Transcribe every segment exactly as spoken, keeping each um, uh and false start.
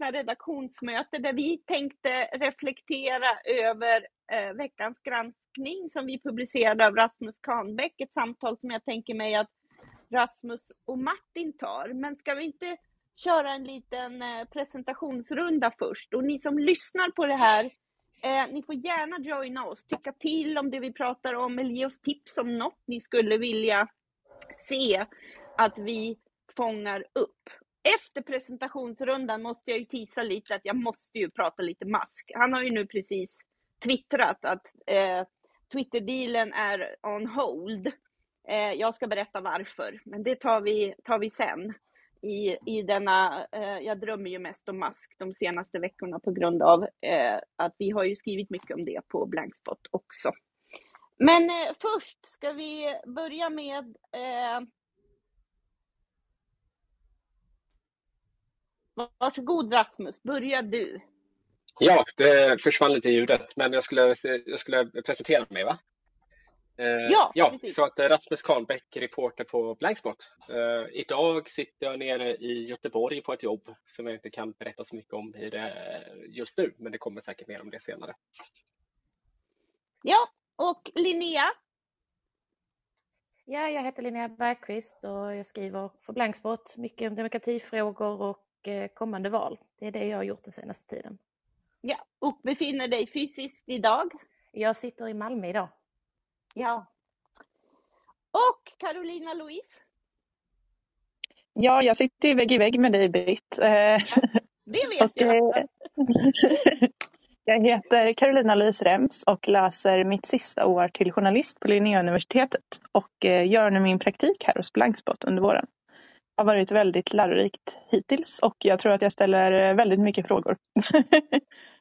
öppna redaktionsmöte där vi tänkte reflektera över eh, veckans granskning som vi publicerade av Rasmus Canbäck. Ett samtal som jag tänker mig att Rasmus och Martin tar. Men ska vi inte köra en liten eh, presentationsrunda först? Och ni som lyssnar på det här, eh, ni får gärna joina oss. Tycka till om det vi pratar om eller ge oss tips om något ni skulle vilja se att vi fångar upp. Efter presentationsrundan måste jag ju tisa lite att jag måste ju prata lite Musk. Han har ju nu precis twittrat att eh, Twitter-dealen är on hold. Eh, jag ska berätta varför, men det tar vi, tar vi sen. I, i denna, eh, jag drömmer ju mest om Musk de senaste veckorna på grund av eh, att vi har ju skrivit mycket om det på Blankspot också. Men eh, först ska vi börja med... Eh, Varsågod Rasmus, börja du. Ja, det försvann lite i ljudet, men jag skulle, jag skulle presentera mig, va? Eh, ja, ja precis. Så att Rasmus Canbäck, reporter på Blankspot. Eh, idag sitter jag nere i Göteborg på ett jobb som jag inte kan berätta så mycket om i det just nu, men det kommer säkert mer om det senare. Ja, och Linnea? Ja, jag heter Linnea Bergqvist och jag skriver för Blankspot mycket om demokratifrågor och kommande val. Det är det jag har gjort den senaste tiden. Ja, och befinner dig fysiskt idag? Jag sitter i Malmö idag. Ja. Och Carolina Louise? Ja, jag sitter vägg i vägg med dig, Britt. Ja, det vet jag. Jag heter Carolina Louise Rems och läser mitt sista år till journalist på Linnéuniversitetet och gör nu min praktik här hos Blankspot under våren. Har varit väldigt lärorikt hittills och jag tror att jag ställer väldigt mycket frågor.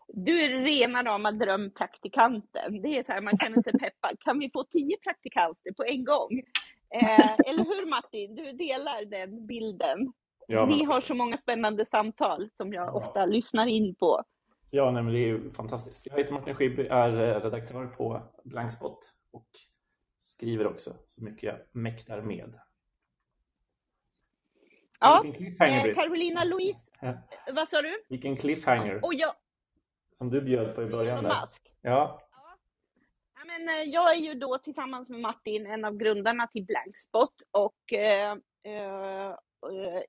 Du är rena rama drömpraktikanten. Det är så här, man känner sig peppad. Kan vi få tio praktikanter på en gång? Eh, eller hur Martin? Du delar den bilden. Ja, men... Ni har så många spännande samtal som jag ofta ja. lyssnar in på. Ja, nej, men det är ju fantastiskt. Jag heter Martin Schibbe, är redaktör på Blankspot och skriver också så mycket jag mäktar med. Ja, eh, Carolina Louise, vad sa du? Vilken cliffhanger. Och jag... Som du bjöd på i början där. Ja. Ja. Ja, men jag är ju då tillsammans med Martin en av grundarna till Blankspot och eh, eh,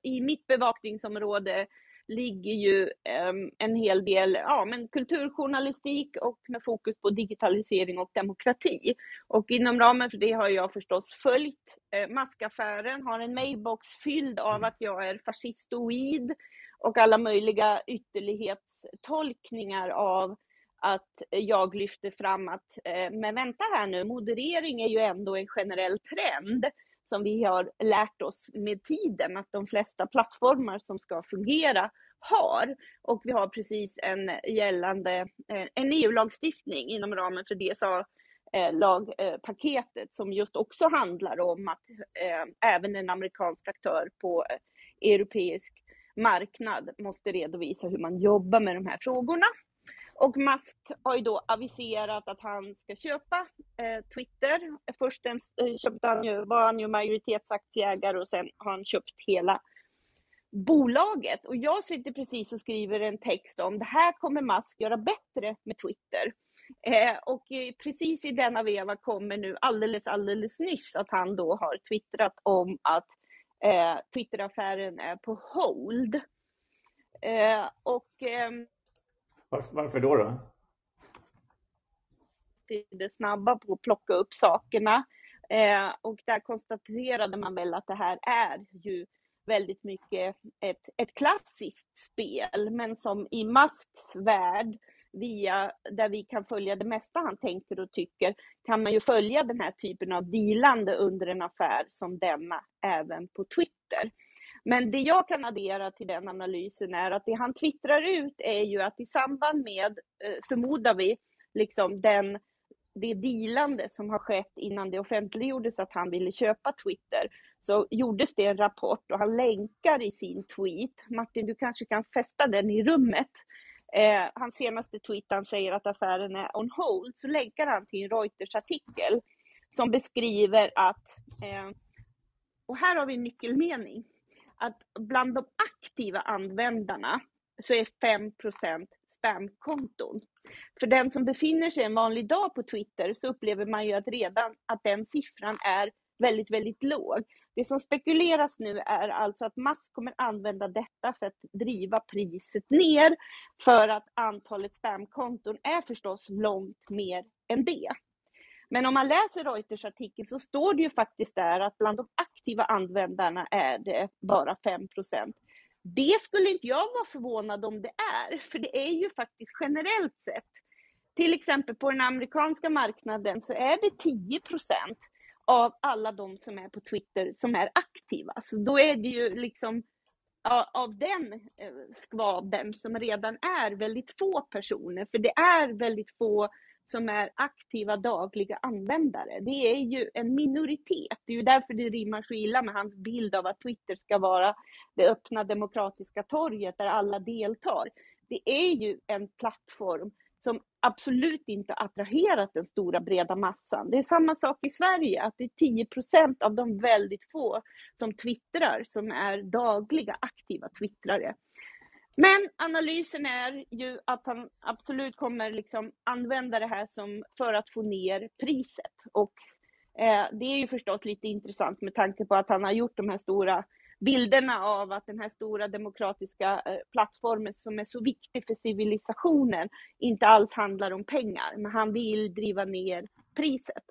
i mitt bevakningsområde ligger ju eh, en hel del ja, men kulturjournalistik och med fokus på digitalisering och demokrati. Och inom ramen för det har jag förstås följt eh, Musk-affären, har en mailbox fylld av att jag är fascistoid och alla möjliga ytterlighetstolkningar av att jag lyfter fram att, eh, men vänta här nu, moderering är ju ändå en generell trend som vi har lärt oss med tiden att de flesta plattformar som ska fungera har. Och vi har precis en gällande en E U-lagstiftning inom ramen för D S A-lagpaketet som just också handlar om att eh, även en amerikansk aktör på europeisk marknad måste redovisa hur man jobbar med de här frågorna. Och Musk har ju då aviserat att han ska köpa eh, Twitter. Först en, köpte han ju, var han ju majoritetsaktieägare och sen har han köpt hela bolaget. Och jag sitter precis och skriver en text om det här kommer Musk göra bättre med Twitter. Eh, och precis i denna veva kommer nu alldeles, alldeles nyss att han då har twittrat om att eh, Twitter-affären är på hold. Eh, och... Eh, Varför då då? Det är snabba på att plocka upp sakerna. Eh, och där konstaterade man väl att det här är ju väldigt mycket ett, ett klassiskt spel. Men som i Musks värld, via, där vi kan följa det mesta han tänker och tycker, kan man ju följa den här typen av dealande under en affär som denna även på Twitter. Men det jag kan addera till den analysen är att det han twittrar ut är ju att i samband med, förmodar vi, liksom den, det dealande som har skett innan det offentliggjordes att han ville köpa Twitter, så gjordes det en rapport och han länkar i sin tweet. Martin, du kanske kan fästa den i rummet. Eh, hans senaste tweet, han säger att affären är on hold, så länkar han till en Reuters-artikel som beskriver att, eh, och här har vi en nyckelmening, att bland de aktiva användarna så är fem procent spamkonton. För den som befinner sig en vanlig dag på Twitter så upplever man ju att redan att den siffran är väldigt, väldigt låg. Det som spekuleras nu är alltså att Musk kommer använda detta för att driva priset ner, för att antalet spamkonton är förstås långt mer än det. Men om man läser Reuters artikel så står det ju faktiskt där att bland de aktiva användarna är det bara fem procent. Det skulle inte jag vara förvånad om det är, för det är ju faktiskt generellt sett. Till exempel på den amerikanska marknaden så är det tio procent av alla de som är på Twitter som är aktiva. Så då är det ju liksom av den skvaden som redan är väldigt få personer, för det är väldigt få som är aktiva dagliga användare. Det är ju en minoritet. Det är ju därför det rimmar så illa med hans bild av att Twitter ska vara det öppna demokratiska torget där alla deltar. Det är ju en plattform som absolut inte attraherat den stora breda massan. Det är samma sak i Sverige, att det är tio procent av de väldigt få som twittrar som är dagliga aktiva twittrare. Men analysen är ju att han absolut kommer liksom använda det här som för att få ner priset. Och eh, det är ju förstås lite intressant med tanke på att han har gjort de här stora bilderna av att den här stora demokratiska eh, plattformen som är så viktig för civilisationen inte alls handlar om pengar. Men han vill driva ner priset.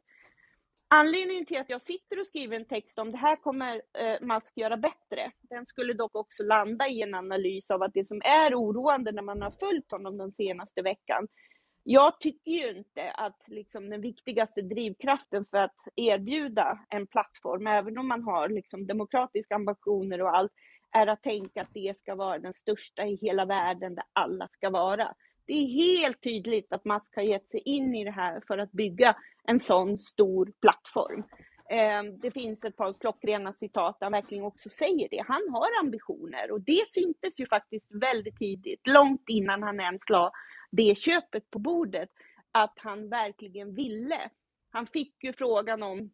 Anledningen till att jag sitter och skriver en text om det här kommer eh, Musk göra bättre. Den skulle dock också landa i en analys av att det som är oroande när man har följt honom den senaste veckan. Jag tycker ju inte att liksom, den viktigaste drivkraften för att erbjuda en plattform, även om man har liksom, demokratiska ambitioner och allt, är att tänka att det ska vara den största i hela världen där alla ska vara. Det är helt tydligt att Musk har gett sig in i det här för att bygga en sån stor plattform. Det finns ett par klockrena citat där han verkligen också säger det. Han har ambitioner och det syntes ju faktiskt väldigt tidigt, långt innan han ens la det köpet på bordet, att han verkligen ville. Han fick ju frågan om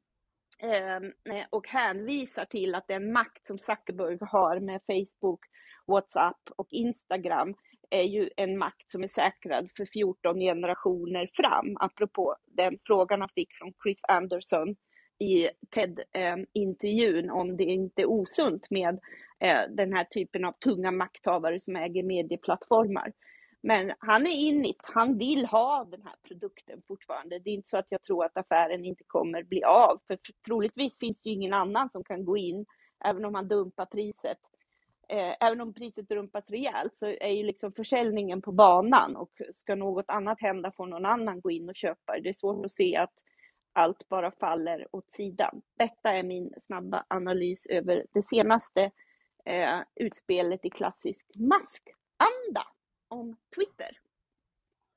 och hänvisar till att den makt som Zuckerberg har med Facebook, WhatsApp och Instagram är ju en makt som är säkrad för fjorton generationer fram. Apropå den frågan han fick från Chris Anderson i TED-intervjun om det inte är osunt med den här typen av tunga makthavare som äger medieplattformar. Men han är inne, han vill ha den här produkten fortfarande. Det är inte så att jag tror att affären inte kommer bli av. För troligtvis finns det ju ingen annan som kan gå in, även om man dumpar priset. Även om priset dumpat rejält så är ju liksom försäljningen på banan, och ska något annat hända får någon annan gå in och köpa. Det är svårt att se att allt bara faller åt sidan. Detta är min snabba analys över det senaste eh, utspelet i klassisk maskanda om Twitter.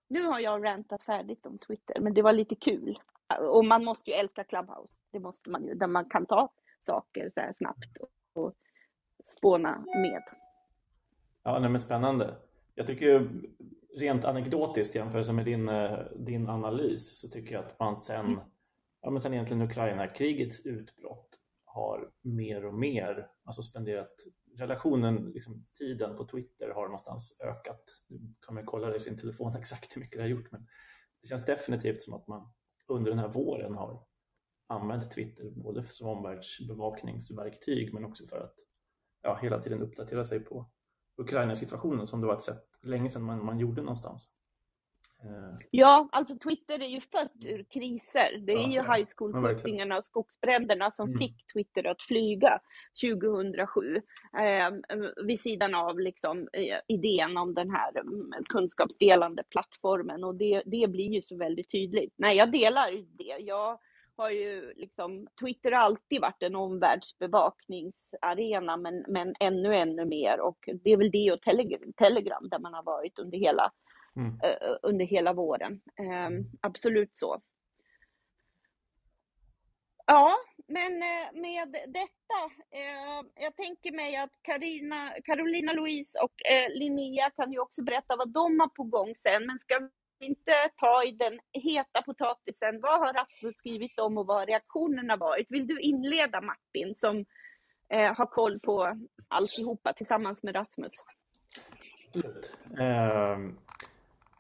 Nu har jag rantat färdigt om Twitter, men det var lite kul. Och man måste ju älska Clubhouse. Det måste man ju, där man kan ta saker så här snabbt och spåna med. Ja, nej men spännande. Jag tycker rent anekdotiskt jämfört med din, din analys så tycker jag att man sen, mm. ja, men sen egentligen Ukraina-krigets utbrott har mer och mer alltså spenderat relationen, liksom tiden på Twitter har någonstans ökat. Du kan man kolla det i sin telefon exakt hur mycket det har gjort, men det känns definitivt som att man under den här våren har använt Twitter både som omvärldsbevakningsverktyg men också för att ja, hela tiden uppdatera sig på Ukraina-situationen som det var ett sätt länge sedan man, man gjorde någonstans. Ja, alltså Twitter är ju fött ur kriser. Det är ja, ju ja. high school-flyktingarna och skogsbränderna som mm. fick Twitter att flyga tjugohundrasju eh, vid sidan av liksom, eh, idén om den här um, kunskapsdelande plattformen, och det, det blir ju så väldigt tydligt. Nej, jag delar det. Jag har ju liksom, Twitter har alltid varit en omvärldsbevakningsarena, men, men ännu, ännu mer, och det är väl det och Telegram, Telegram där man har varit under hela Mm. under hela våren. Um, absolut så. Ja, men med detta, uh, jag tänker mig att Carina, Carolina Louise och uh, Linnea kan ju också berätta vad de har på gång sen, men ska vi inte ta i den heta potatisen? Vad har Rasmus skrivit om och vad reaktionerna varit? Vill du inleda, Martin, som uh, har koll på alltihopa tillsammans med Rasmus? viktigt.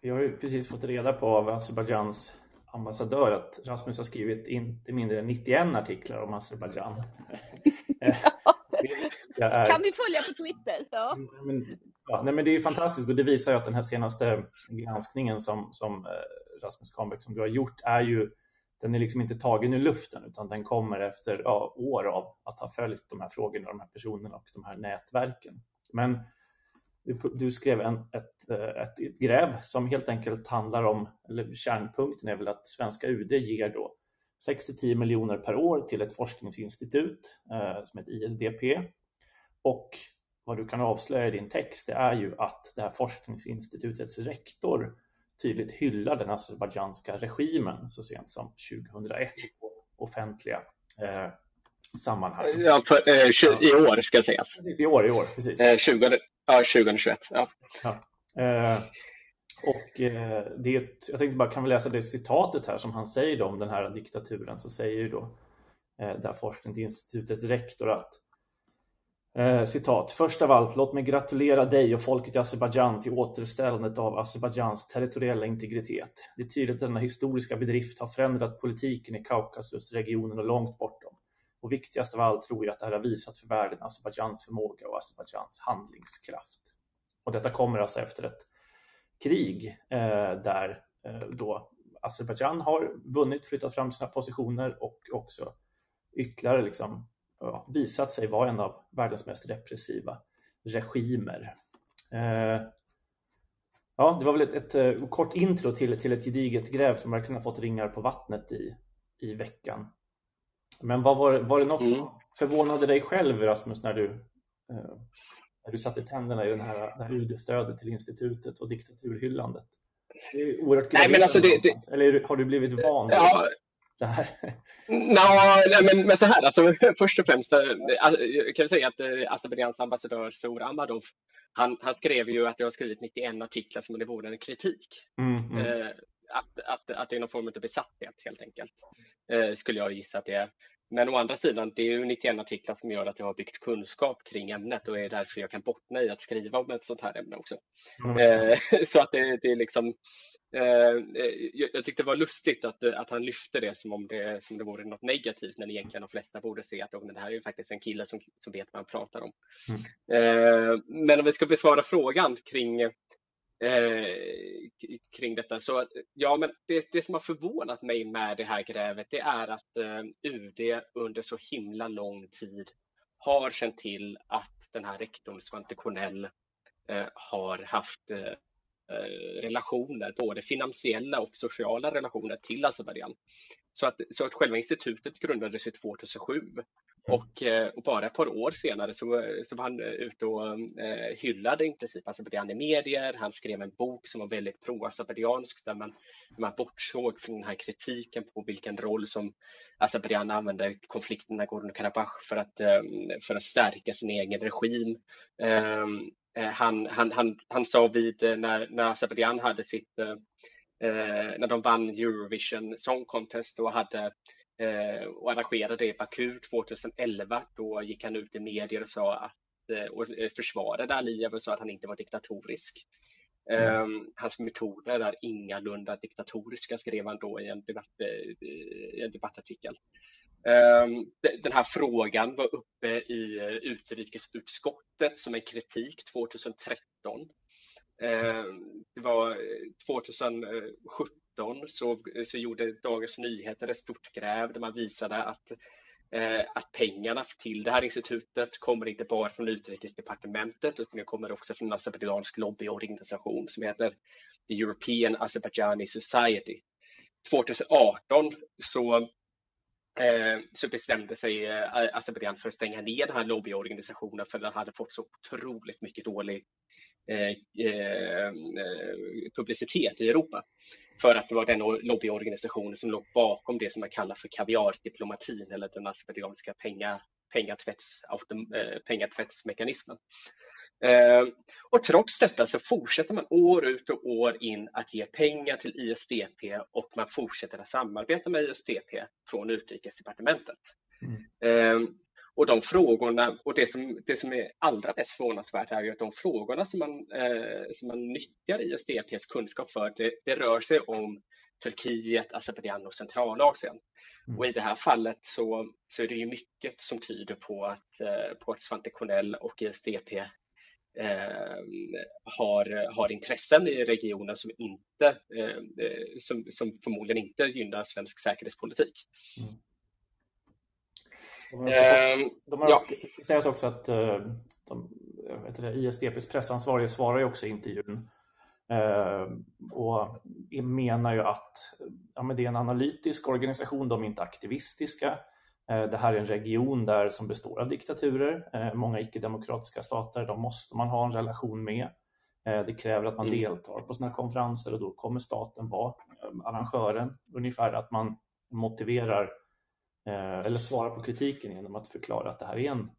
Vi har ju precis fått reda på av Azerbaijdzjans ambassadör att Rasmus har skrivit inte mindre än nittioen artiklar om Azerbajdzjan. Är... Kan vi följa på Twitter? Ja. Men, ja, nej, men det är ju fantastiskt, och det visar ju att den här senaste granskningen som, som Rasmus Canbäck som du har gjort är ju, den är liksom inte tagen ur luften, utan den kommer efter ja, år av att ha följt de här frågorna, de här personerna och de här nätverken. Men du, du skrev en, ett, ett, ett gräv som helt enkelt handlar om, eller kärnpunkten är väl att svenska U D ger då sex till tio miljoner per år till ett forskningsinstitut eh, som heter I S D P. Och vad du kan avslöja i din text, det är ju att det här forskningsinstitutets rektor tydligt hyllar den azerbajdzjanska regimen så sent som tjugohundraett på offentliga eh, sammanhang. Ja, för, eh, tjugo, i år ska sägas. I år, i år, precis. Eh, tjugo, ja, tjugohundratjugoett, ja. ja. Eh, och eh, det är ett, jag tänkte bara, kan vi läsa det citatet här som han säger då, om den här diktaturen, så säger ju då eh, där forskningsinstitutets rektor att Eh, citat. Först av allt, låt mig gratulera dig och folket i Azerbajdzjan till återställandet av Azerbajdzjans territoriella integritet. Det är tydligt att denna historiska bedrift har förändrat politiken i Kaukasusregionen och långt bortom. Och viktigast av allt tror jag att det här har visat för världen Azerbajdzjans förmåga och Azerbajdzjans handlingskraft. Och detta kommer alltså efter ett krig eh, där eh, då Azerbajdzjan har vunnit, flyttat fram sina positioner och också ytterligare liksom Ja, visat sig vara en av världens mest repressiva regimer. Eh, ja, det var väl ett, ett, ett kort intro till, till ett gediget gräv som verkligen har fått ringar på vattnet i, i veckan. Men vad var, var det något mm. som förvånade dig själv, Rasmus, när du, eh, när du satte tänderna i den här, här U D-stödet till institutet och diktaturhyllandet? Det är oerhört grävigt. Nej, men alltså det, det... Eller har du blivit van? Ja. Det här. No, nej, men, men så här, alltså, först och främst kan vi säga att Asabedians ambassadör Sor Amadov, han, han skrev ju att jag har skrivit nittioen artiklar som om det vore en kritik. Mm, mm. Eh, att, att, att det är någon form av besatthet helt enkelt, eh, skulle jag gissa att det är. Men å andra sidan, det är ju nittioen artiklar som gör att jag har byggt kunskap kring ämnet, och är därför jag kan bottna i att skriva om ett sånt här ämne också. Mm. Eh, så att det, det är liksom... Jag tyckte det var lustigt att, att han lyfte det som om det, som det vore något negativt, när egentligen de flesta borde se att men det här är ju faktiskt en kille som, som vet vad han pratar om. Mm. Eh, men om vi ska besvara frågan kring, eh, kring detta, så ja, men det, det som har förvånat mig med det här grävet, det är att eh, U D under så himla lång tid har känt till att den här rektorn Svante Cornell eh, har haft eh, relationer, både finansiella och sociala relationer till Azerbajdzjan. Så att, så att själva institutet grundades i två tusen sju och, och bara ett par år senare så, så var han ute och eh, hyllade i princip Azerbajdjan i medier. Han skrev en bok som var väldigt pro-azerbajdjansk, där man, man bortsåg från den här kritiken på vilken roll som Azerbajdjan använde konflikterna i Karabach för att, eh, för att stärka sin egen regim. Eh, Han, han, han, han sa vid när, när Asabedian hade sitt, eh, när de vann Eurovision Song Contest och, hade, eh, och arrangerade i Baku tjugoelva, då gick han ut i medier och, sa att, och försvarade Aliyev och sa att han inte var diktatorisk. Mm. Um, hans metoder är ingalunda diktatoriska, skrev han då i en, debatt, i en debattartikel. Den här frågan var uppe i utrikesutskottet som en kritik tjugotretton. Det var tjugosjutton så, så gjorde Dagens Nyheter ett stort gräv där man visade att, att pengarna till det här institutet kommer inte bara från utrikesdepartementet, utan det kommer också från en azerbajdzjansk lobbyorganisation som heter The European Azerbaijani Society. tjugoarton så så bestämde sig Azerbajdzjan för att stänga ner den här lobbyorganisationen, för den hade fått så otroligt mycket dålig eh, publicitet i Europa, för att det var den lobbyorganisationen som låg bakom det som man kallar för kaviardiplomatin, eller den azerbajdjanska penga, pengatvätts, pengatvättsmekanismen. Uh, och trots detta så fortsätter man år ut och år in att ge pengar till I S D P, och man fortsätter att samarbeta med I S D P från utrikesdepartementet. Mm. Uh, Och de frågorna, och det som, det som är allra mest förvånansvärt är ju att de frågorna som man, eh, som man nyttjar I S D P:s kunskap för, det, det rör sig om Turkiet, Azerbajdzjan och Centralasien. Mm. Och i det här fallet så, så är det ju mycket som tyder på att, eh, på att Svante Cornell och I S D P eh, har, har intressen i regionen som, inte, eh, som, som förmodligen inte gynnar svensk säkerhetspolitik. Mm. De har också, ja. Det sägs också att de, det, I S D P:s pressansvarige svarar ju också i intervjun eh, och menar ju att ja, men det är en analytisk organisation, de är inte aktivistiska. Eh, det här är en region där som består av diktaturer, eh, många icke-demokratiska stater, de måste man ha en relation med. Eh, det kräver att man mm. deltar på sina konferenser och då kommer staten vara eh, arrangören. Ungefär att man motiverar eller svara på kritiken genom att förklara att det här är en,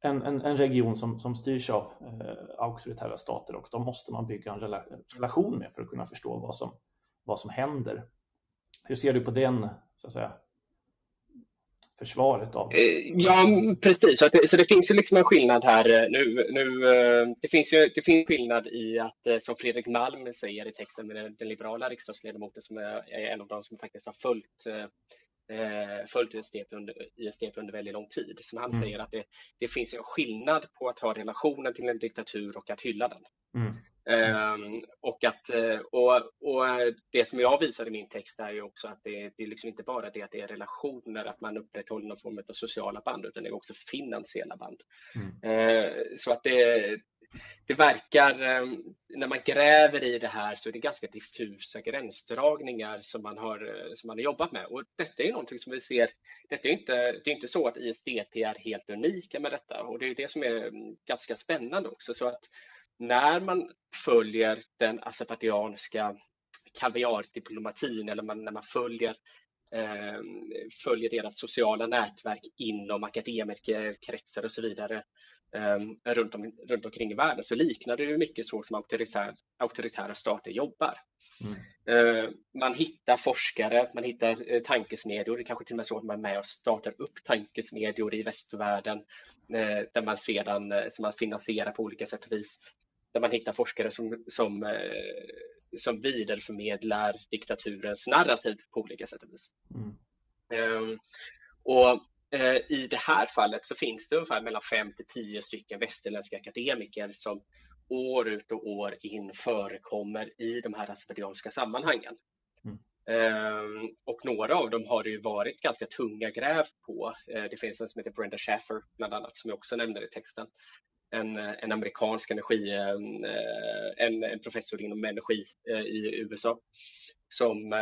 en, en, en region som, som styrs av eh, auktoritära stater, och de måste man bygga en rela- relation med för att kunna förstå vad som, vad som händer. Hur ser du på den, så att säga, försvaret av? Ja, precis. Så, att, så det finns ju liksom en skillnad här nu. nu det finns ju det finns skillnad i att, som Fredrik Malm säger i texten, med den liberala riksdagsledamoten som är, är en av dem som faktiskt har följt Eh, följt I S D P under, I S D P under väldigt lång tid. Som han mm. säger att det, det finns en skillnad på att ha relationen till en diktatur och att hylla den. Mm. Eh, och, att, och, och det som jag visar i min text är ju också att det, det är liksom inte bara det att det är relationer, att man upprätthåller någon form av sociala band, utan det är också finansiella band. Mm. Eh, så att det, det verkar, när man gräver i det här, så är det ganska diffusa gränsdragningar som man har, som man har jobbat med. Och detta är någonting som vi ser, detta är inte, det är inte så att I S D P är helt unika med detta, och det är det som är ganska spännande också. Så att när man följer den azerbajdzjanska kaviardiplomatin, eller man, när man följer eh, följer deras sociala nätverk inom akademikerkretsar och så vidare, Um, runt, om, runt omkring i världen, så liknar det ju mycket så som auktoritär, auktoritära stater jobbar. Mm. Uh, man hittar forskare, man hittar uh, tankesmedjor, det kanske till och med så att man är med och startar upp tankesmedjor i västvärlden, uh, där man sedan uh, som man finansierar på olika sätt och vis, där man hittar forskare som, som, uh, som vidareförmedlar diktaturens narrativ på olika sätt och vis. Mm. Uh, och i det här fallet så finns det ungefär mellan fem till tio stycken västerländska akademiker som år ut och år in förekommer i de här azerbajdzjanska sammanhangen. Mm. Um, och några av dem har det ju varit ganska tunga gräv på. Uh, det finns en som heter Brenda Shaffer bland annat, som jag också nämnde i texten. En, en amerikansk energi, en, en, en professor inom energi uh, i U S A. Som,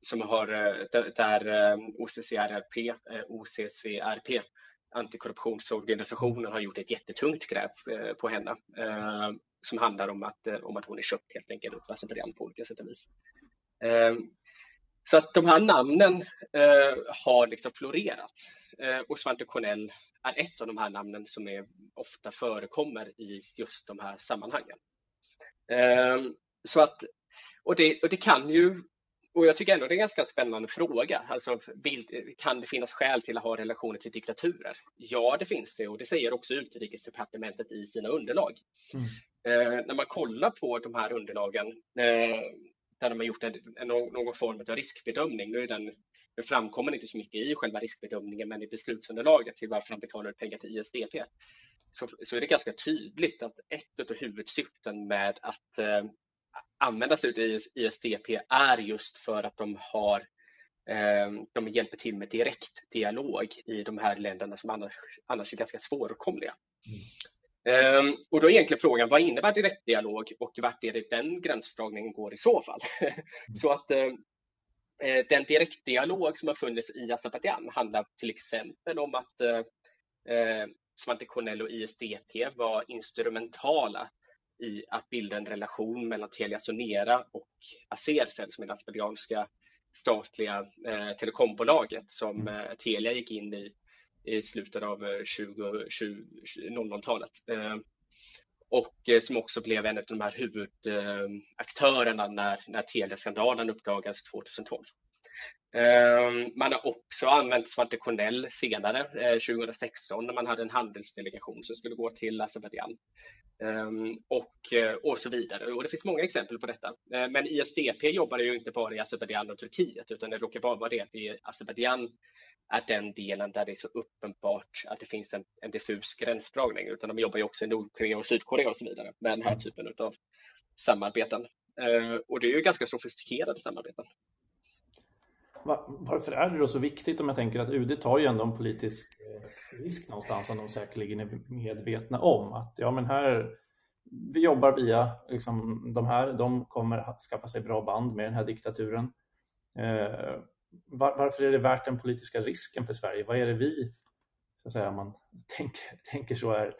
som har, där, där O C C R P, O C C R P, antikorruptionsorganisationen, har gjort ett jättetungt gräv på henne, som handlar om att, om att hon är köpt helt enkelt ut Asabedian på olika sätt och vis. Så att de här namnen har liksom florerat, och Svante Cornell är ett av de här namnen som är, ofta förekommer i just de här sammanhangen. Så att Och det, och det kan ju, och jag tycker ändå det är en ganska spännande fråga, alltså kan det finnas skäl till att ha relationer till diktaturer? Ja, det finns det, och det säger också Utrikesdepartementet i sina underlag. Mm. Eh, när man kollar på de här underlagen, eh, där de har gjort en, en, någon form av riskbedömning, nu är den, den framkommer inte så mycket i själva riskbedömningen, men i beslutsunderlaget till varför de betalar pengar till I S D P, så, så är det ganska tydligt att ett av huvudsyften med att eh, användas ut i I S D P är just för att de har eh, de hjälper till med direkt dialog i de här länderna som annars, annars är ganska svåråtkomliga. Mm. Eh, och då är egentligen frågan, vad innebär direkt dialog, och vart är det den gränsdragningen går i så fall? Mm. Så att eh, den direkt dialog som har funnits i Azerbajdzjan handlar till exempel om att eh, Svante Cornell och I S D P var instrumentala i att bilda en relation mellan Telia Sonera och Azersel, som är det azerbajdzjanska statliga eh, telekombolaget som eh, Telia gick in i i slutet av tjugohundratalet. Eh, och eh, som också blev en av de här huvudaktörerna eh, när, när Telia-skandalen uppdagades tjugohundratolv. Man har också använt Svante Cornell senare, tjugo sexton, när man hade en handelsdelegation som skulle gå till Asabedian och, och så vidare. Och det finns många exempel på detta. Men I S D P jobbar ju inte bara i Asabedian och Turkiet, utan det råkar bara vara det att i Asabedian är den delen där det är så uppenbart att det finns en, en diffus gränsdragning. Utan de jobbar ju också i Nordkorea och Sydkorea och så vidare med den här typen av samarbeten. Och det är ju ganska sofistikerade samarbeten. Varför är det då så viktigt om jag tänker att U D tar ju ändå en politisk risk någonstans som de säkerligen är medvetna om? Att ja, men här, vi jobbar via liksom, de här, de kommer att skaffa sig bra band med den här diktaturen. Eh, var, varför är det värt den politiska risken för Sverige? Vad är det vi, så att säga, man tänker, tänker så är,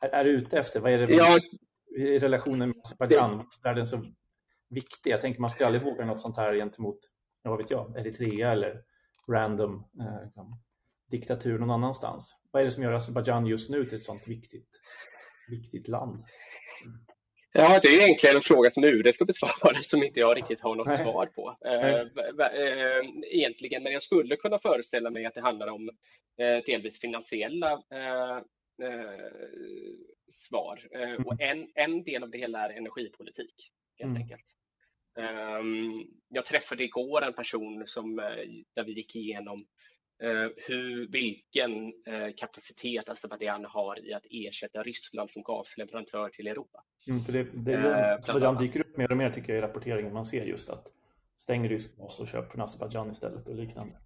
är, är ute efter? Vad är det vi, ja. I relationen med Azerbajdzjan? Är den så viktig? Jag tänker man ska aldrig våga något sånt här gentemot, vad vet jag, Eritrea eller random eh, liksom, diktatur någon annanstans. Vad är det som gör Azerbajdzjan just nu till ett sånt viktigt, viktigt land? Ja, det är egentligen en fråga som U D ska besvara som inte jag riktigt har något Nej. svar på. Eh, eh, egentligen, men jag skulle kunna föreställa mig att det handlar om eh, delvis finansiella eh, eh, svar. Eh, och en, en del av det hela är energipolitik, helt mm. enkelt. Jag träffade igår en person som, där vi gick igenom hur, vilken kapacitet Azerbajdzjan har i att ersätta Ryssland som gasleverantör till Europa. Mm, för det, det är, Azerbajdzjan dyker upp mer och mer tycker jag i rapporteringen. Man ser just att stäng rysk gas och köp från Azerbajdzjan istället och liknande.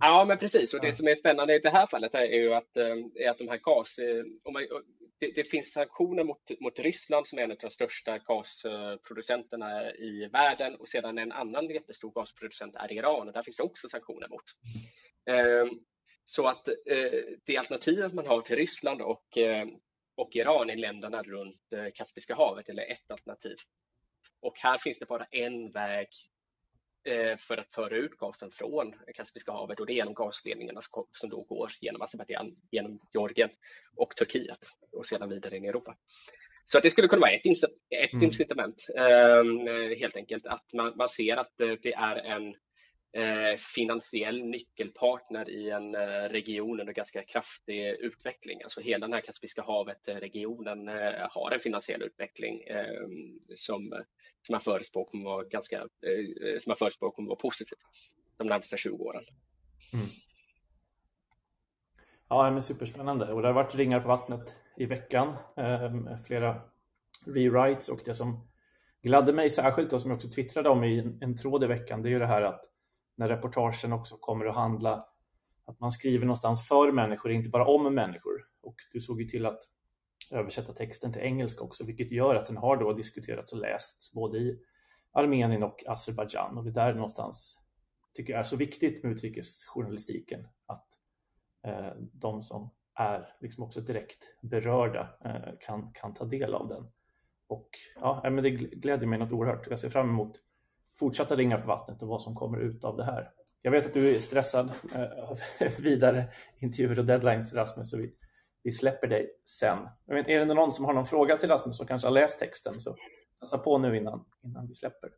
Ja, men precis. Och det som är spännande i det här fallet är ju att, är att de här gas... Om man, det, det finns sanktioner mot, mot Ryssland som är en av de största gasproducenterna i världen. Och sedan en annan jättestor gasproducent är Iran. Och där finns det också sanktioner mot. Så att det alternativet man har till Ryssland och, och Iran är länderna runt Kaspiska havet. Eller ett alternativ. Och här finns det bara en väg för att föra ut gasen från Kaspiska havet och det är genom gasledningarna som då går genom Azerbajdzjan, genom Georgien och Turkiet och sedan vidare in i Europa. Så att det skulle kunna vara ett, incit- ett mm. incitament eh, helt enkelt att man, man ser att det är en eh, finansiell nyckelpartner i en eh, region under ganska kraftig utveckling. Alltså hela den här Kaspiska havet-regionen eh, har en finansiell utveckling eh, som som man förespråk kommer vara ganska eh, som man förespråk kommer vara positiv de närmaste tjugo åren. Mm. Ja, men superspännande. Och det har varit ringar på vattnet i veckan, eh, flera rewrites och det som gladde mig särskilt och som jag också twittrade om i en, en tråd i veckan, det är ju det här att när reportagen också kommer att handla att man skriver någonstans för människor, inte bara om människor. Och du såg ju till att översätta texten till engelska också, vilket gör att den har då diskuterats och lästs både i Armenien och Azerbajdzjan. Och det där någonstans tycker jag är så viktigt med utrikesjournalistiken, att eh, de som är liksom också direkt berörda eh, kan, kan ta del av den. Och ja, men det gläder mig något oerhört. Jag ser fram emot fortsatta ringar på vattnet och vad som kommer ut av det här. Jag vet att du är stressad eh, av vidare intervjuer och deadlines, Rasmus, och vi Vi släpper dig sen. Men är det någon som har någon fråga till Rasmus som kanske har läst texten, så passa på nu innan, innan vi släpper.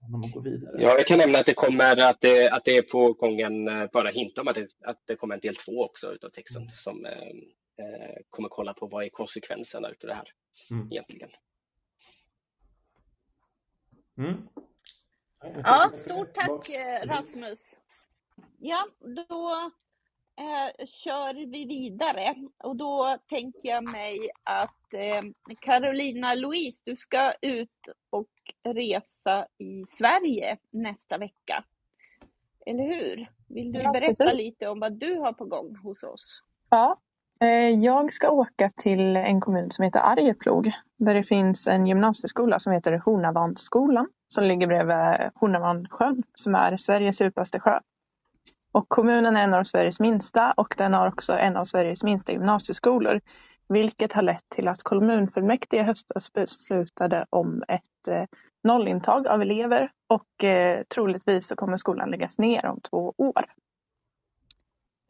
Om man går vidare. Ja, jag kan nämna att det kommer att det, att det är på gången, bara hinta om att det, att det kommer en del två också utav texten mm. som eh, kommer kolla på vad är konsekvenserna utav det här mm. egentligen. Mm. Ja, stort tack Rasmus. Ja, då Eh, kör vi vidare och då tänker jag mig att eh, Carolina Louise, du ska ut och resa i Sverige nästa vecka, eller hur? Vill du berätta ja, lite om vad du har på gång hos oss? Ja, eh, jag ska åka till en kommun som heter Arjeplog, där det finns en gymnasieskola som heter Hornavanskolan, som ligger bredvid Hornavanssjön, som är Sveriges djupaste sjö. Och kommunen är en av Sveriges minsta och den har också en av Sveriges minsta gymnasieskolor. Vilket har lett till att kommunfullmäktige höstas beslutade om ett nollintag av elever. Och eh, troligtvis så kommer skolan läggas ner om två år.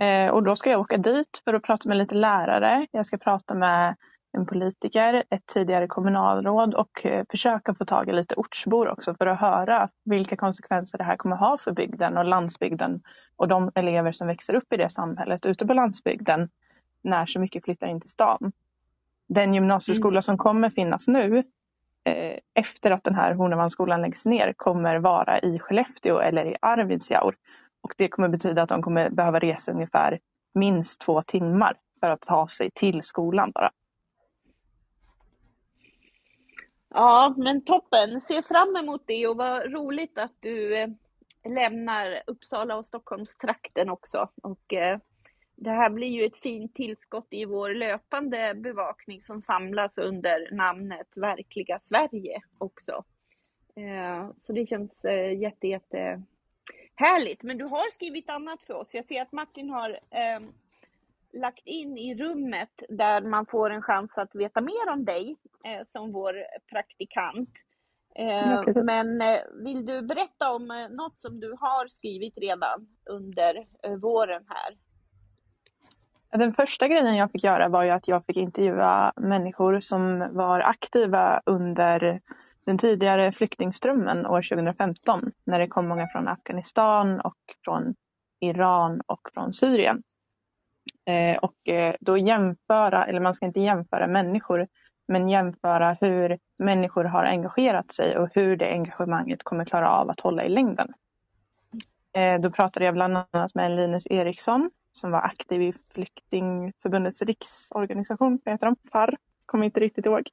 Eh, och då ska jag åka dit för att prata med lite lärare. Jag ska prata med en politiker, ett tidigare kommunalråd och försöka få tag i lite ortsbor också för att höra vilka konsekvenser det här kommer ha för bygden och landsbygden och de elever som växer upp i det samhället ute på landsbygden när så mycket flyttar in till stan. Den gymnasieskola mm. som kommer finnas nu eh, efter att den här Hornavanskolan läggs ner kommer vara i Skellefteå eller i Arvidsjaur, och det kommer betyda att de kommer behöva resa ungefär minst två timmar för att ta sig till skolan bara. Ja, men toppen. Se fram emot det, och vad roligt att du lämnar Uppsala och Stockholmstrakten också. Och eh, det här blir ju ett fint tillskott i vår löpande bevakning som samlas under namnet Verkliga Sverige också. Eh, så det känns eh, jätte, jätte härligt. Men du har skrivit annat för oss. Jag ser att Martin har eh, lagt in i rummet där man får en chans att veta mer om dig eh, som vår praktikant. Eh, men eh, vill du berätta om eh, något som du har skrivit redan under eh, våren här? Den första grejen jag fick göra var ju att jag fick intervjua människor som var aktiva under den tidigare flyktingströmmen år tjugo femton, när det kom många från Afghanistan och från Iran och från Syrien. Eh, och eh, då jämföra, eller man ska inte jämföra människor, men jämföra hur människor har engagerat sig och hur det engagemanget kommer klara av att hålla i längden. Eh, då pratade jag bland annat med Linus Eriksson som var aktiv i Flyktingförbundets riksorganisation, vad heter de? F A R, kommer inte riktigt ihåg.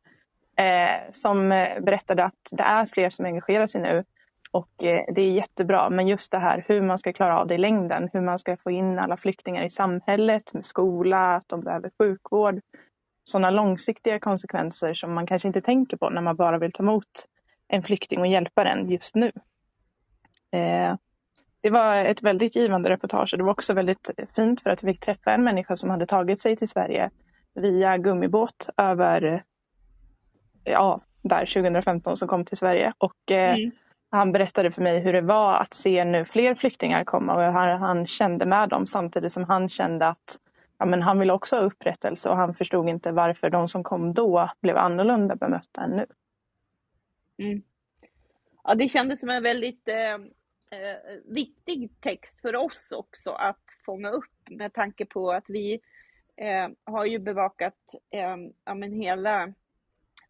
Eh, som berättade att det är fler som engagerar sig nu. Och eh, det är jättebra, men just det här hur man ska klara av det i längden, hur man ska få in alla flyktingar i samhället, med skola, att de behöver sjukvård. Sådana långsiktiga konsekvenser som man kanske inte tänker på när man bara vill ta emot en flykting och hjälpa den just nu. Eh, det var ett väldigt givande reportage, och det var också väldigt fint för att vi fick träffa en människa som hade tagit sig till Sverige via gummibåt över, ja, där tjugo femton, som kom till Sverige. Och eh, mm. han berättade för mig hur det var att se nu fler flyktingar komma, och han, han kände med dem samtidigt som han kände att ja, men han ville också ha upprättelse, och han förstod inte varför de som kom då blev annorlunda bemötta än nu. Mm. Ja, det kändes som en väldigt eh, viktig text för oss också att fånga upp, med tanke på att vi eh, har ju bevakat eh, ja, men hela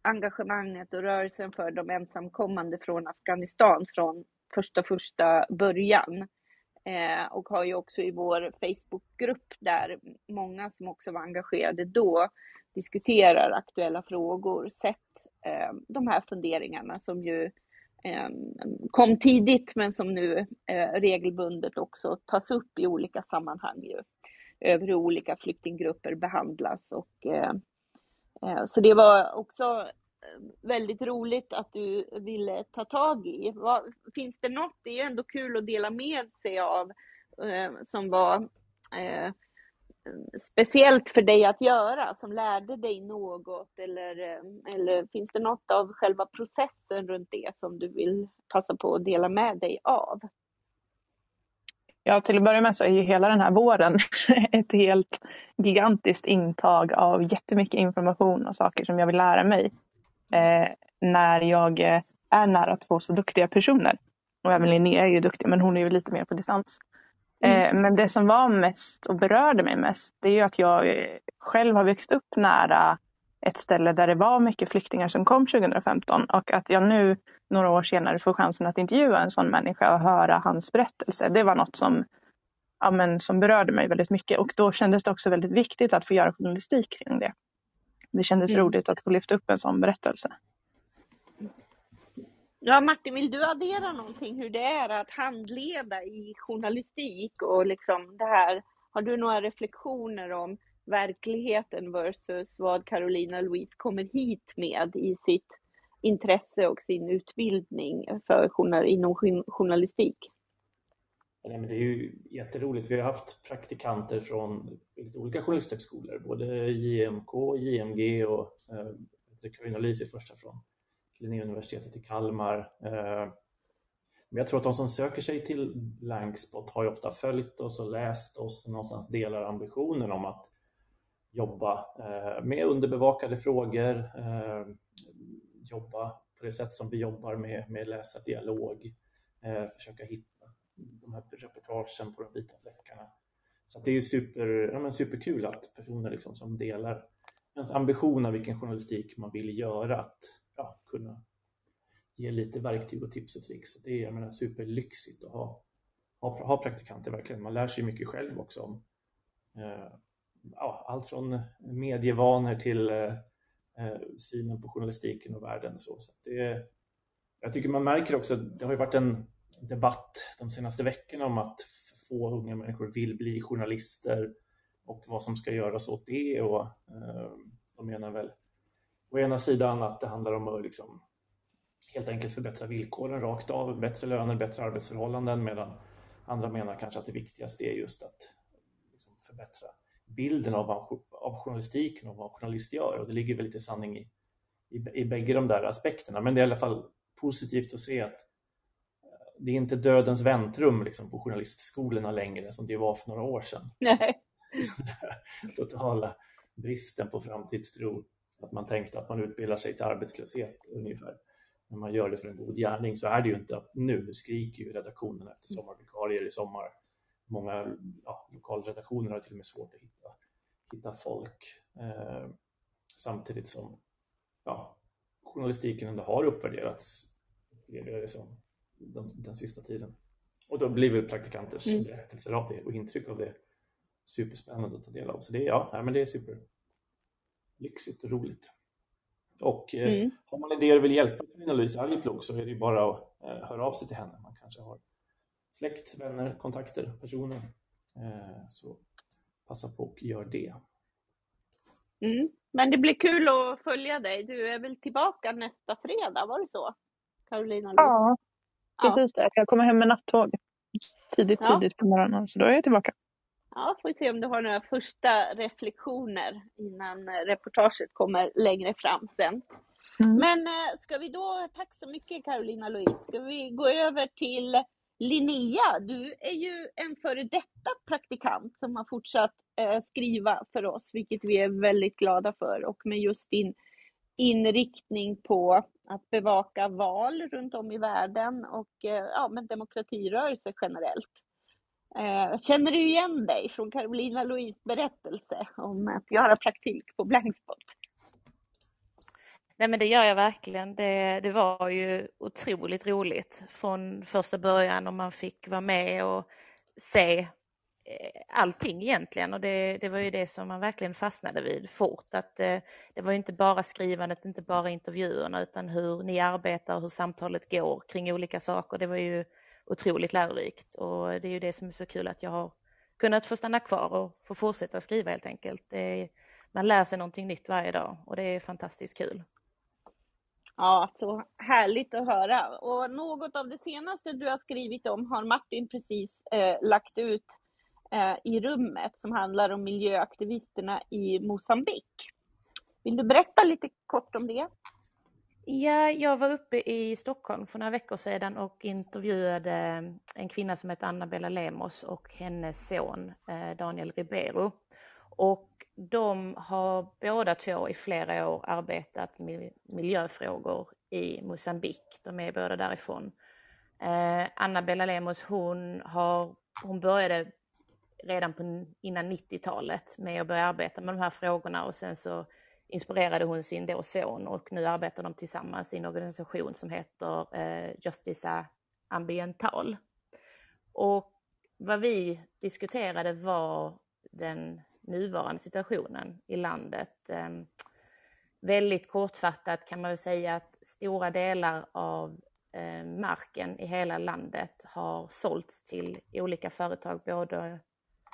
engagemanget och rörelsen för de ensamkommande från Afghanistan från första första början. Eh, och har ju också i vår Facebookgrupp, där många som också var engagerade då diskuterar aktuella frågor, sett eh, de här funderingarna som ju eh, kom tidigt, men som nu eh, regelbundet också tas upp i olika sammanhang ju, över hur olika flyktinggrupper behandlas. Och eh, Så det var också väldigt roligt att du ville ta tag i. Finns det något, det är ju ändå kul att dela med sig av, som var speciellt för dig att göra, som lärde dig något, eller, eller finns det något av själva processen runt det som du vill passa på att dela med dig av? Ja, till att börja med så är ju hela den här våren ett helt gigantiskt intag av jättemycket information och saker som jag vill lära mig. Eh, när jag är nära två så duktiga personer. Och även Linnea är ju duktig, men hon är ju lite mer på distans. Eh, mm. Men det som var mest och berörde mig mest, det är ju att jag själv har växt upp nära ett ställe där det var mycket flyktingar som kom tjugo femton, och att jag nu några år senare får chansen att intervjua en sån människa och höra hans berättelse. Det var något som, ja, men, som berörde mig väldigt mycket, och då kändes det också väldigt viktigt att få göra journalistik kring det. Det kändes mm. roligt att få lyfta upp en sån berättelse. Ja, Martin, vill du addera någonting hur det är att handleda i journalistik, och liksom det här, har du några reflektioner om verkligheten versus vad Carolina Louise kommer hit med i sitt intresse och sin utbildning för journal- inom journalistik? Nej, men det är ju jätteroligt. Vi har haft praktikanter från olika journalisthögskolor, både J M K, J M G och eh, Carolina Louise är första från Linnéuniversitetet i Kalmar. Eh, men jag tror att de som söker sig till Blankspot har ju ofta följt oss och läst oss, någonstans delar ambitionen om att jobba med underbevakade frågor, jobba på det sätt som vi jobbar med, med läsardialog, försöka hitta de här reportagen på de vita fläckarna. Så det är ju super, ja men superkul att personer liksom som delar ens ambition av vilken journalistik man vill göra, att ja, kunna ge lite verktyg och tips och tricks. Så det är, jag menar, superlyxigt att ha, ha, ha praktikanter verkligen. Man lär sig mycket själv också om eh, ja, allt från medievanor till eh, synen på journalistiken och världen. Så, så det, jag tycker man märker också att det har ju varit en debatt de senaste veckorna om att få unga människor vill bli journalister och vad som ska göras åt det. Och eh, de menar väl å ena sidan att det handlar om att liksom helt enkelt förbättra villkoren rakt av, bättre löner, bättre arbetsförhållanden, medan andra menar kanske att det viktigaste är just att liksom förbättra bilden av, av journalistiken och vad journalist gör. Och det ligger väl lite sanning i, i, i bägge de där aspekterna. Men det är i alla fall positivt att se att det är inte dödens väntrum liksom på journalistskolorna längre som det var för några år sedan. Nej. Totala bristen på framtidstro. Att man tänkte att man utbildar sig till arbetslöshet ungefär. När man gör det för en god gärning, så är det ju inte att nu skriker ju redaktionerna efter sommarvikarier i sommar. Många ja, lokalredaktioner har till och med svårt att hitta, hitta folk. Eh, samtidigt som ja, journalistiken ändå har uppvärderats liksom, de, den sista tiden. Och då blir väl praktikanters mm. berättelser av det och intryck av det superspännande att ta del av. Så det, ja, nej, men det är superlyxigt och roligt. Och eh, mm. har man idéer och vill hjälpa Carolina Louise Arjeplog, så är det ju bara att eh, höra av sig till henne. Man kanske har släkt, vänner, kontakter, personer. Eh, så passa på och gör det. Mm. Men det blir kul att följa dig. Du är väl tillbaka nästa fredag, var det så? Carolina Louise? Ja, precis det. Jag kommer hem med nattåg tidigt, ja. tidigt på morgonen, så då är jag tillbaka. Ja, får vi se om du har några första reflektioner innan reportaget kommer längre fram sen. Mm. Men ska vi då, tack så mycket Carolina Louise, ska vi gå över till Linnea. Du är ju en före detta praktikant som har fortsatt eh, skriva för oss, vilket vi är väldigt glada för. Och med just din inriktning på att bevaka val runt om i världen och eh, ja, men demokratirörelse generellt. Känner du igen dig från Carolina Louise berättelse om att göra praktik på Blankspot? Nej, men det gör jag verkligen. Det, det var ju otroligt roligt från första början, och man fick vara med och se allting egentligen. Och det, det var ju det som man verkligen fastnade vid fort. Att det, det var ju inte bara skrivandet, inte bara intervjuerna, utan hur ni arbetar och hur samtalet går kring olika saker. Det var ju otroligt lärorikt, och det är ju det som är så kul, att jag har kunnat få stanna kvar och få fortsätta skriva helt enkelt. Det är, man lär sig någonting nytt varje dag, och det är fantastiskt kul. Ja, så härligt att höra. Och något av det senaste du har skrivit om har Martin precis eh, lagt ut eh, i rummet, som handlar om miljöaktivisterna i Moçambique. Vill du berätta lite kort om det? Ja, jag var uppe i Stockholm för några veckor sedan och intervjuade en kvinna som heter Anabela Lemos och hennes son Daniel Ribeiro. Och de har båda två i flera år arbetat med miljöfrågor i Moçambique. De är båda därifrån. Anabela Lemos, hon, har, hon började redan på, innan nittiotalet med att börja arbeta med de här frågorna, och sen så inspirerade hon sin då son, och nu arbetar de tillsammans i en organisation som heter eh, Justiça Ambiental. Och vad vi diskuterade var den nuvarande situationen i landet. Eh, väldigt kortfattat kan man väl säga att stora delar av eh, marken i hela landet har sålts till olika företag, både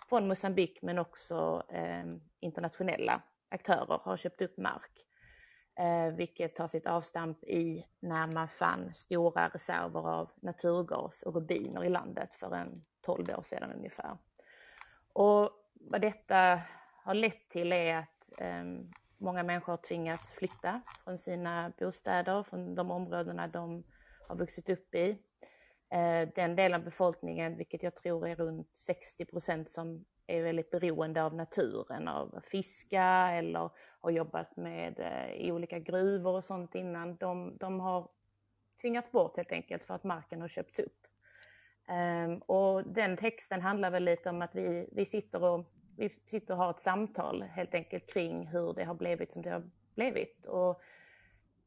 från Moçambique men också eh, internationella aktörer har köpt upp mark, eh, vilket tar sitt avstamp i när man fann stora reserver av naturgas och rubiner i landet för en tolv år sedan ungefär. Och vad detta har lett till är att eh, många människor har tvingats flytta från sina bostäder, från de områdena de har vuxit upp i. Eh, den delen av befolkningen, vilket jag tror är runt sextio procent som är väldigt beroende av naturen, av att fiska eller har jobbat med i olika gruvor och sånt innan. De, de har tvingats bort helt enkelt för att marken har köpts upp. Um, och den texten handlar väl lite om att vi, vi, sitter och, vi sitter och har ett samtal helt enkelt kring hur det har blivit som det har blivit. Och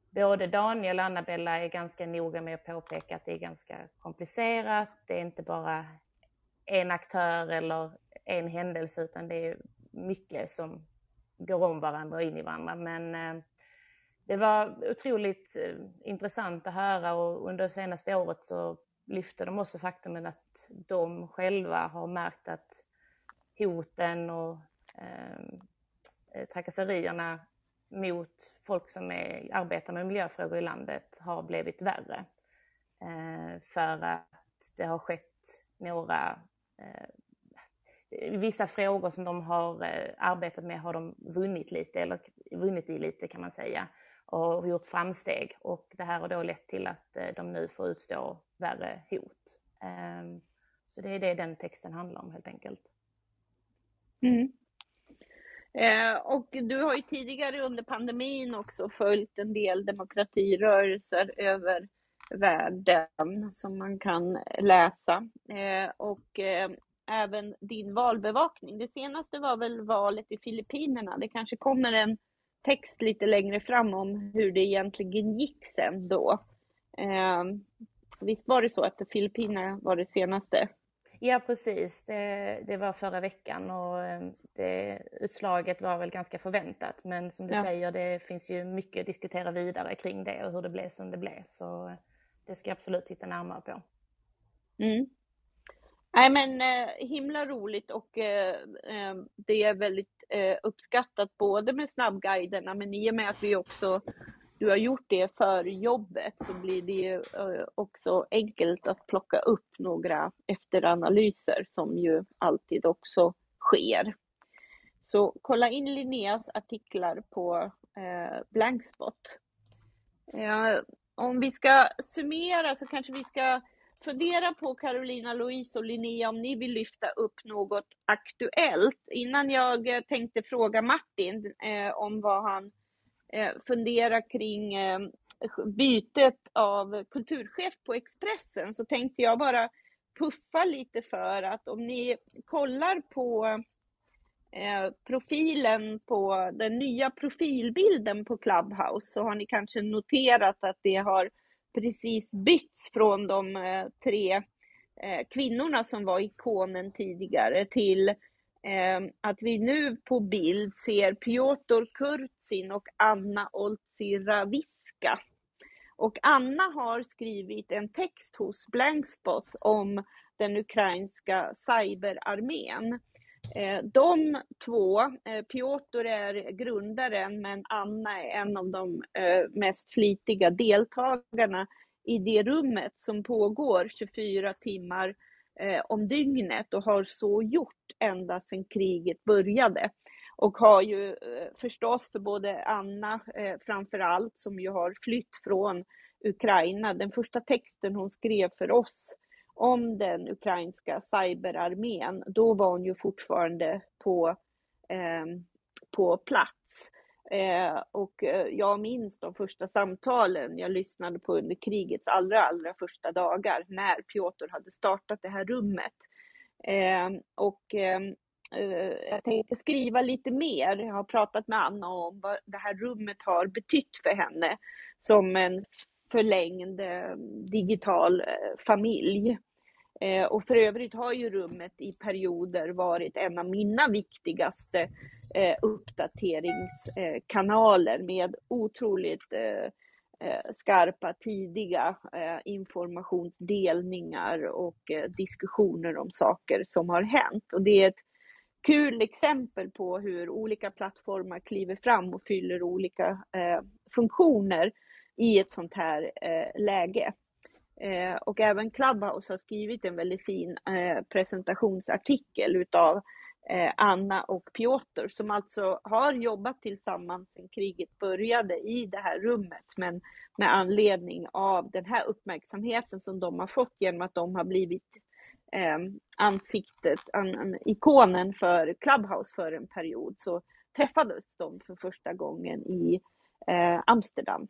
både Daniel och Anabela är ganska noga med att påpeka att det är ganska komplicerat. Det är inte bara en aktör eller en händelse, utan det är mycket som går om varandra och in i varandra. Men eh, det var otroligt eh, intressant att höra, och under det senaste året så lyfter de också faktumet att de själva har märkt att hoten och eh, trakasserierna mot folk som är, arbetar med miljöfrågor i landet har blivit värre. Eh, för att det har skett några... Eh, vissa frågor som de har eh, arbetat med har de vunnit lite, eller vunnit i lite kan man säga. Och gjort framsteg. Och det här har då lett till att eh, de nu får utstå värre hot. Eh, så det är det den texten handlar om helt enkelt. Mm. Eh, och du har ju tidigare under pandemin också följt en del demokratirörelser över världen som man kan läsa. Eh, och eh, även din valbevakning. Det senaste var väl valet i Filippinerna. Det kanske kommer en text lite längre fram om hur det egentligen gick sen då. Eh, visst var det så att Filippinerna var det senaste? Ja, precis. Det, det var förra veckan och det, utslaget var väl ganska förväntat. Men som du ja. säger, det finns ju mycket att diskutera vidare kring det och hur det blev som det blev. Så det ska jag absolut titta närmare på. Mm. Nej, men eh, himla roligt, och eh, eh, det är väldigt eh, uppskattat både med snabbguiderna, men i och med att vi också, du har gjort det för jobbet, så blir det ju eh, också enkelt att plocka upp några efteranalyser som ju alltid också sker. Så kolla in Linneas artiklar på eh, Blankspot. Eh, om vi ska summera så kanske vi ska fundera på, Carolina, Louise och Linnea, om ni vill lyfta upp något aktuellt. Innan jag tänkte fråga Martin eh, om vad han eh, funderar kring eh, bytet av kulturchef på Expressen, så tänkte jag bara puffa lite för att om ni kollar på eh, profilen på den nya profilbilden på Clubhouse, så har ni kanske noterat att det har precis bytts från de tre kvinnorna som var ikonen tidigare till att vi nu på bild ser Piotr Kurczyn och Anna Oltsiraviska. Och Anna har skrivit en text hos Blankspot om den ukrainska cyberarmén. De två, Piotr är grundaren, men Anna är en av de mest flitiga deltagarna i det rummet som pågår tjugofyra timmar om dygnet och har så gjort ända sedan kriget började. Och har ju förstås för både Anna framförallt, som ju har flytt från Ukraina, den första texten hon skrev för oss om den ukrainska cyberarmén, då var hon ju fortfarande på, eh, på plats. Eh, och jag minns de första samtalen jag lyssnade på under krigets allra, allra första dagar, när Piotr hade startat det här rummet. Eh, och eh, jag tänkte skriva lite mer. Jag har pratat med Anna om vad det här rummet har betytt för henne som en förlängd digital familj. Och för övrigt har ju rummet i perioder varit en av mina viktigaste uppdateringskanaler med otroligt skarpa tidiga informationsdelningar och diskussioner om saker som har hänt. Och det är ett kul exempel på hur olika plattformar kliver fram och fyller olika funktioner i ett sånt här eh, läge. Eh, och även Clubhouse har skrivit en väldigt fin eh, presentationsartikel utav eh, Anna och Piotr, som alltså har jobbat tillsammans sedan kriget började i det här rummet, men med anledning av den här uppmärksamheten som de har fått genom att de har blivit eh, ansiktet, an, an, ikonen för Clubhouse för en period, så träffades de för första gången i eh, Amsterdam.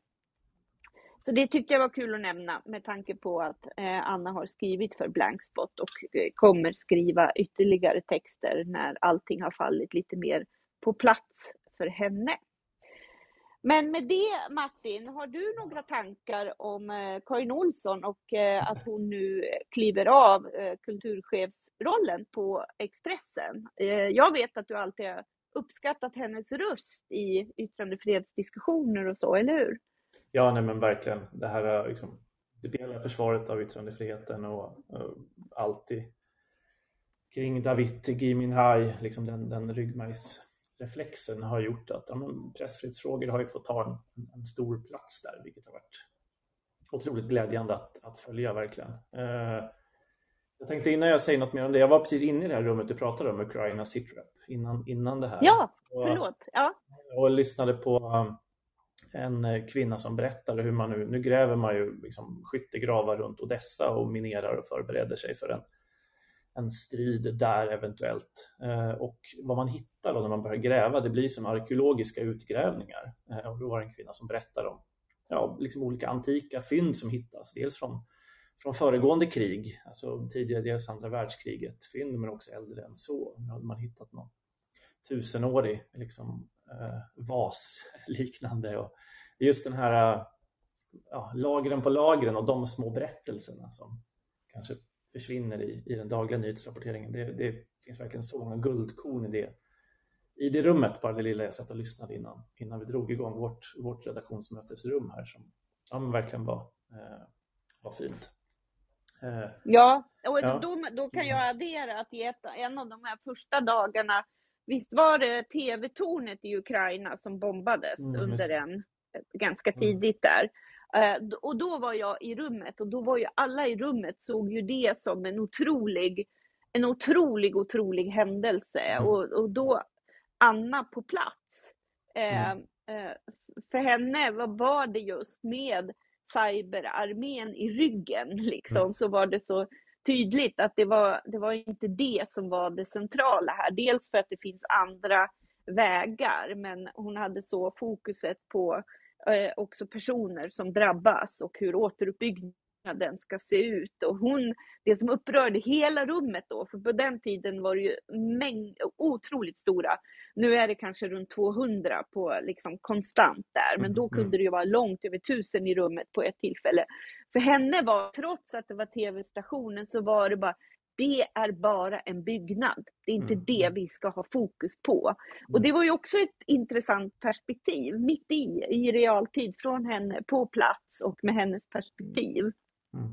Så det tyckte jag var kul att nämna med tanke på att eh, Anna har skrivit för Blankspot och eh, kommer skriva ytterligare texter när allting har fallit lite mer på plats för henne. Men med det, Martin, har du några tankar om eh, Karin Olsson och eh, att hon nu kliver av eh, kulturchefsrollen på Expressen? Eh, jag vet att du alltid har uppskattat hennes röst i yttrandefrihetsdiskussioner och så, eller hur? Ja, nej men verkligen. Det här är liksom principiella försvaret av yttrandefriheten och, och alltid kring Davittig i min haj, liksom den, den ryggmärgsreflexen har gjort att ja, men pressfrihetsfrågor har ju fått ta en, en stor plats där, vilket har varit otroligt glädjande att, att följa verkligen. Eh, jag tänkte innan jag säger något mer om det, jag var precis inne i det här rummet du pratade om Ukraina sitrep innan, innan det här. Ja, förlåt. Ja. Och, och lyssnade på en kvinna som berättade hur man nu, nu gräver man ju liksom skyttegravar runt Odessa och minerar och förbereder sig för en, en strid där eventuellt. Eh, och vad man hittar då när man börjar gräva, det blir som arkeologiska utgrävningar. Eh, och då var det en kvinna som berättade om ja, liksom olika antika fynd som hittas. Dels från, från föregående krig, alltså tidigare dels andra världskriget fynd, men också äldre än så. Då hade man hittat någon tusenårig liksom vasliknande och just den här ja, lagren på lagren och de små berättelserna som kanske försvinner i, i den dagliga nyhetsrapporteringen. Det, det finns verkligen så många guldkorn i det, i det rummet, bara det lilla jag satt och lyssnade innan, innan vi drog igång vårt, vårt redaktionsmötesrum här som ja, men verkligen var, eh, var fint. Eh, ja, och ja. Då, då kan jag addera att i ett, en av de här första dagarna, visst var det T V-tornet i Ukraina som bombades mm, under en ganska tidigt där. Och då var jag i rummet och då var ju alla i rummet såg ju det som en otrolig, en otrolig, otrolig händelse. Mm. Och, och då Anna på plats. Mm. Eh, för henne var det just med cyberarmén i ryggen liksom mm. så var det så tydligt att det var, det var inte det som var det centrala här. Dels för att det finns andra vägar, men hon hade så fokuset på eh, också personer som drabbas och hur återuppbyggnaden ska se ut. Och hon, det som upprörde hela rummet då, för på den tiden var det ju mängd, otroligt stora. Nu är det kanske runt tvåhundra på liksom konstant där, men då kunde det ju vara långt över tusen i rummet på ett tillfälle. För henne var, trots att det var T V-stationen, så var det bara, det är bara en byggnad. Det är inte mm. det vi ska ha fokus på. Och det var ju också ett intressant perspektiv, mitt i, i realtid, från henne på plats och med hennes perspektiv. Mm.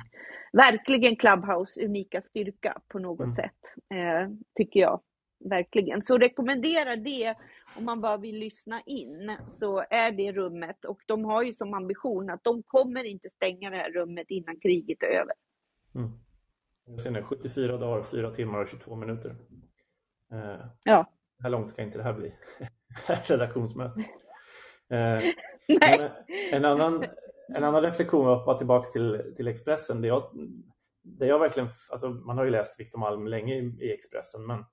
Verkligen Clubhouse unika styrka på något mm. sätt, eh, tycker jag. Verkligen. Så rekommenderar det om man bara vill lyssna in, så är det rummet, och de har ju som ambition att de kommer inte stänga det här rummet innan kriget är över. Mm. Jag ser nu, sjuttiofyra dagar, fyra timmar och tjugotvå minuter. Eh, ja. Hur långt ska inte det här bli? Redaktionsmöte. Eh, en, en, annan, en annan reflektion var att gå tillbaka till, till Expressen. Det jag, det jag verkligen, alltså, man har ju läst Viktor Malm länge i, i Expressen, men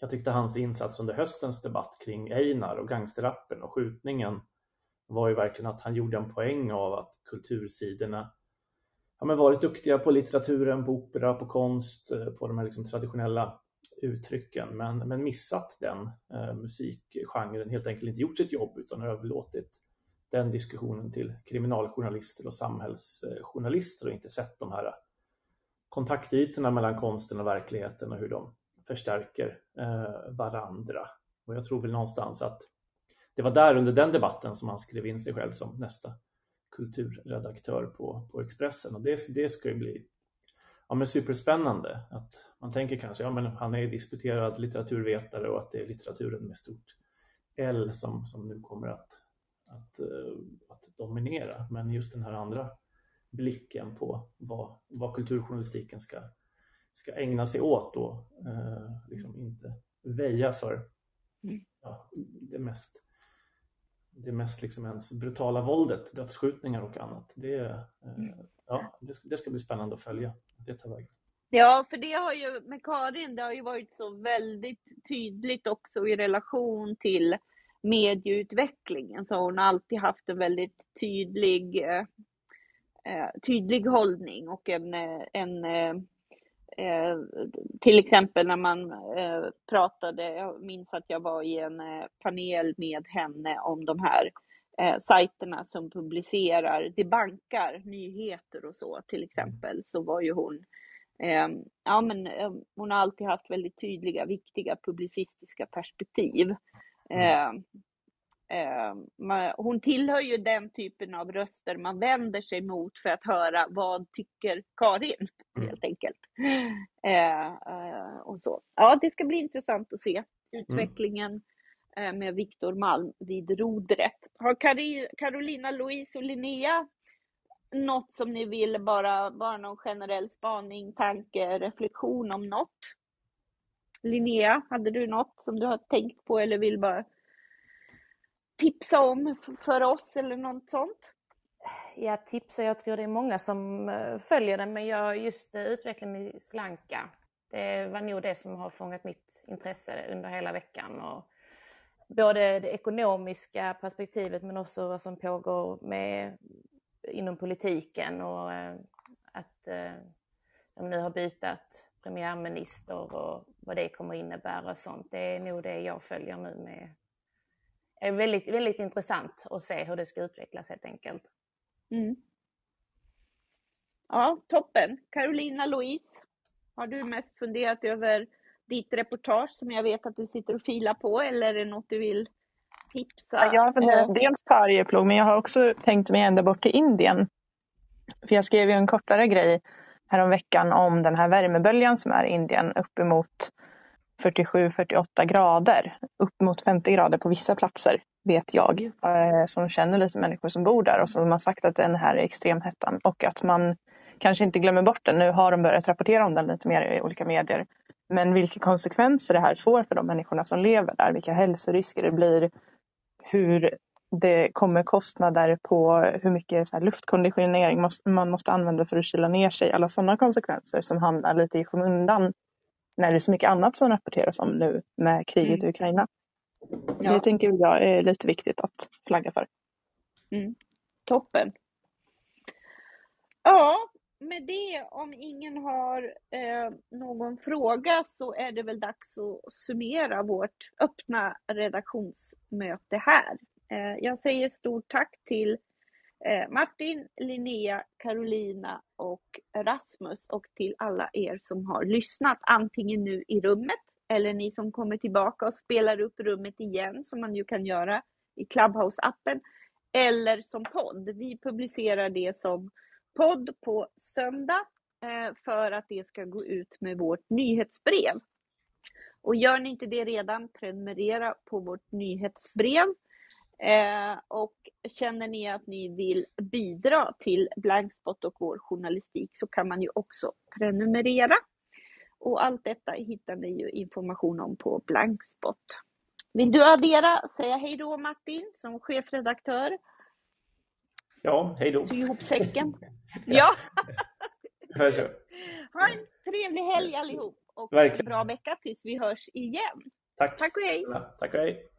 jag tyckte hans insats under höstens debatt kring Einar och gangsterrappen och skjutningen var ju verkligen att han gjorde en poäng av att kultursidorna ja, men varit duktiga på litteraturen, på opera, på konst, på de här liksom traditionella uttrycken, men, men missat den eh, musikgenren, helt enkelt inte gjort sitt jobb utan överlåtit den diskussionen till kriminaljournalister och samhällsjournalister och inte sett de här kontaktytorna mellan konsten och verkligheten och hur de förstärker eh, varandra. Och jag tror väl någonstans att det var där under den debatten som han skrev in sig själv som nästa kulturredaktör på, på Expressen. Och det, det ska ju bli ja, men superspännande. Att man tänker kanske ja, men han är disputerad litteraturvetare och att det är litteraturen med stort L som, som nu kommer att, att, att dominera. Men just den här andra blicken på vad, vad kulturjournalistiken ska ska ägna sig åt då, eh, liksom inte väja för ja, det mest, det mest liksom ens brutala våldet, dödsskjutningar och annat. Det, eh, ja, det, det ska bli spännande att följa det tar vägen. Ja, för det har ju med Karin, det har ju varit så väldigt tydligt också i relation till medieutvecklingen. Så hon har alltid haft en väldigt tydlig, eh, tydlig hållning och en, en eh, till exempel när man eh, pratade, jag minns att jag var i en panel med henne om de här eh, sajterna som publicerar, det bankar nyheter och så till exempel, så var ju hon Ja, men hon har alltid haft väldigt tydliga, viktiga publicistiska perspektiv. Mm. Hon tillhör ju den typen av röster man vänder sig mot för att höra vad tycker Karin, mm. helt enkelt. Och så. Ja, det ska bli intressant att se utvecklingen mm. med Viktor Malm vid rodret. Har Carolina Louise och Linnea något som ni vill, bara, bara någon generell spaning, tanke, reflektion om något? Linnea, hade du något som du har tänkt på eller vill bara tipsa om för oss eller något sånt? Ja, tipsa, jag tror det är många som följer det, men jag, just utvecklingen i Sri Lanka, det var nog det som har fångat mitt intresse under hela veckan. Och både det ekonomiska perspektivet men också vad som pågår med inom politiken, och att de nu har bytt premiärminister och vad det kommer innebära och sånt. Det är nog det jag följer nu med. Det är väldigt, väldigt intressant att se hur det ska utvecklas helt enkelt. Mm. Ja, toppen. Carolina Louise, har du mest funderat över ditt reportage som jag vet att du sitter och filar på, eller är det något du vill tipsa? Ja, jag har funderat dels på Arjeplog, men jag har också tänkt mig ända bort till Indien. För jag skrev ju en kortare grej häromveckan om den här värmeböljan som är i Indien, uppemot fyrtiosju till fyrtioåtta grader, upp mot femtio grader på vissa platser, vet jag, som känner lite människor som bor där och som har sagt att den här är extremhettan, och att man kanske inte glömmer bort den. Nu har de börjat rapportera om den lite mer i olika medier. Men vilka konsekvenser det här får för de människorna som lever där, vilka hälsorisker det blir, hur det kommer kostnader på hur mycket så här luftkonditionering man måste använda för att kyla ner sig. Alla sådana konsekvenser som hamnar lite i skymundan när det är så mycket annat som rapporteras om nu med kriget i Ukraina. Ja. Det tänker jag är lite viktigt att flagga för. Mm. Toppen. Ja. Med det, om ingen har eh, någon fråga så är det väl dags att summera vårt öppna redaktionsmöte här. Eh, jag säger stort tack till eh, Martin, Linnea, Carolina och Rasmus, och till alla er som har lyssnat antingen nu i rummet eller ni som kommer tillbaka och spelar upp rummet igen, som man ju kan göra i Clubhouse-appen, eller som podd. Vi publicerar det som podd på söndag för att det ska gå ut med vårt nyhetsbrev. Och gör ni inte det redan, prenumerera på vårt nyhetsbrev. Och känner ni att ni vill bidra till Blankspot och vår journalistik så kan man ju också prenumerera. Och allt detta hittar ni ju information om på Blankspot. Vill du addera, säga hej då Martin som chefredaktör? Ja, hej då. Sy ihop säcken. Ja. Ha en trevlig helg allihop. Och verkligen en bra vecka tills vi hörs igen. Tack. Tack och hej. Ja, tack och hej.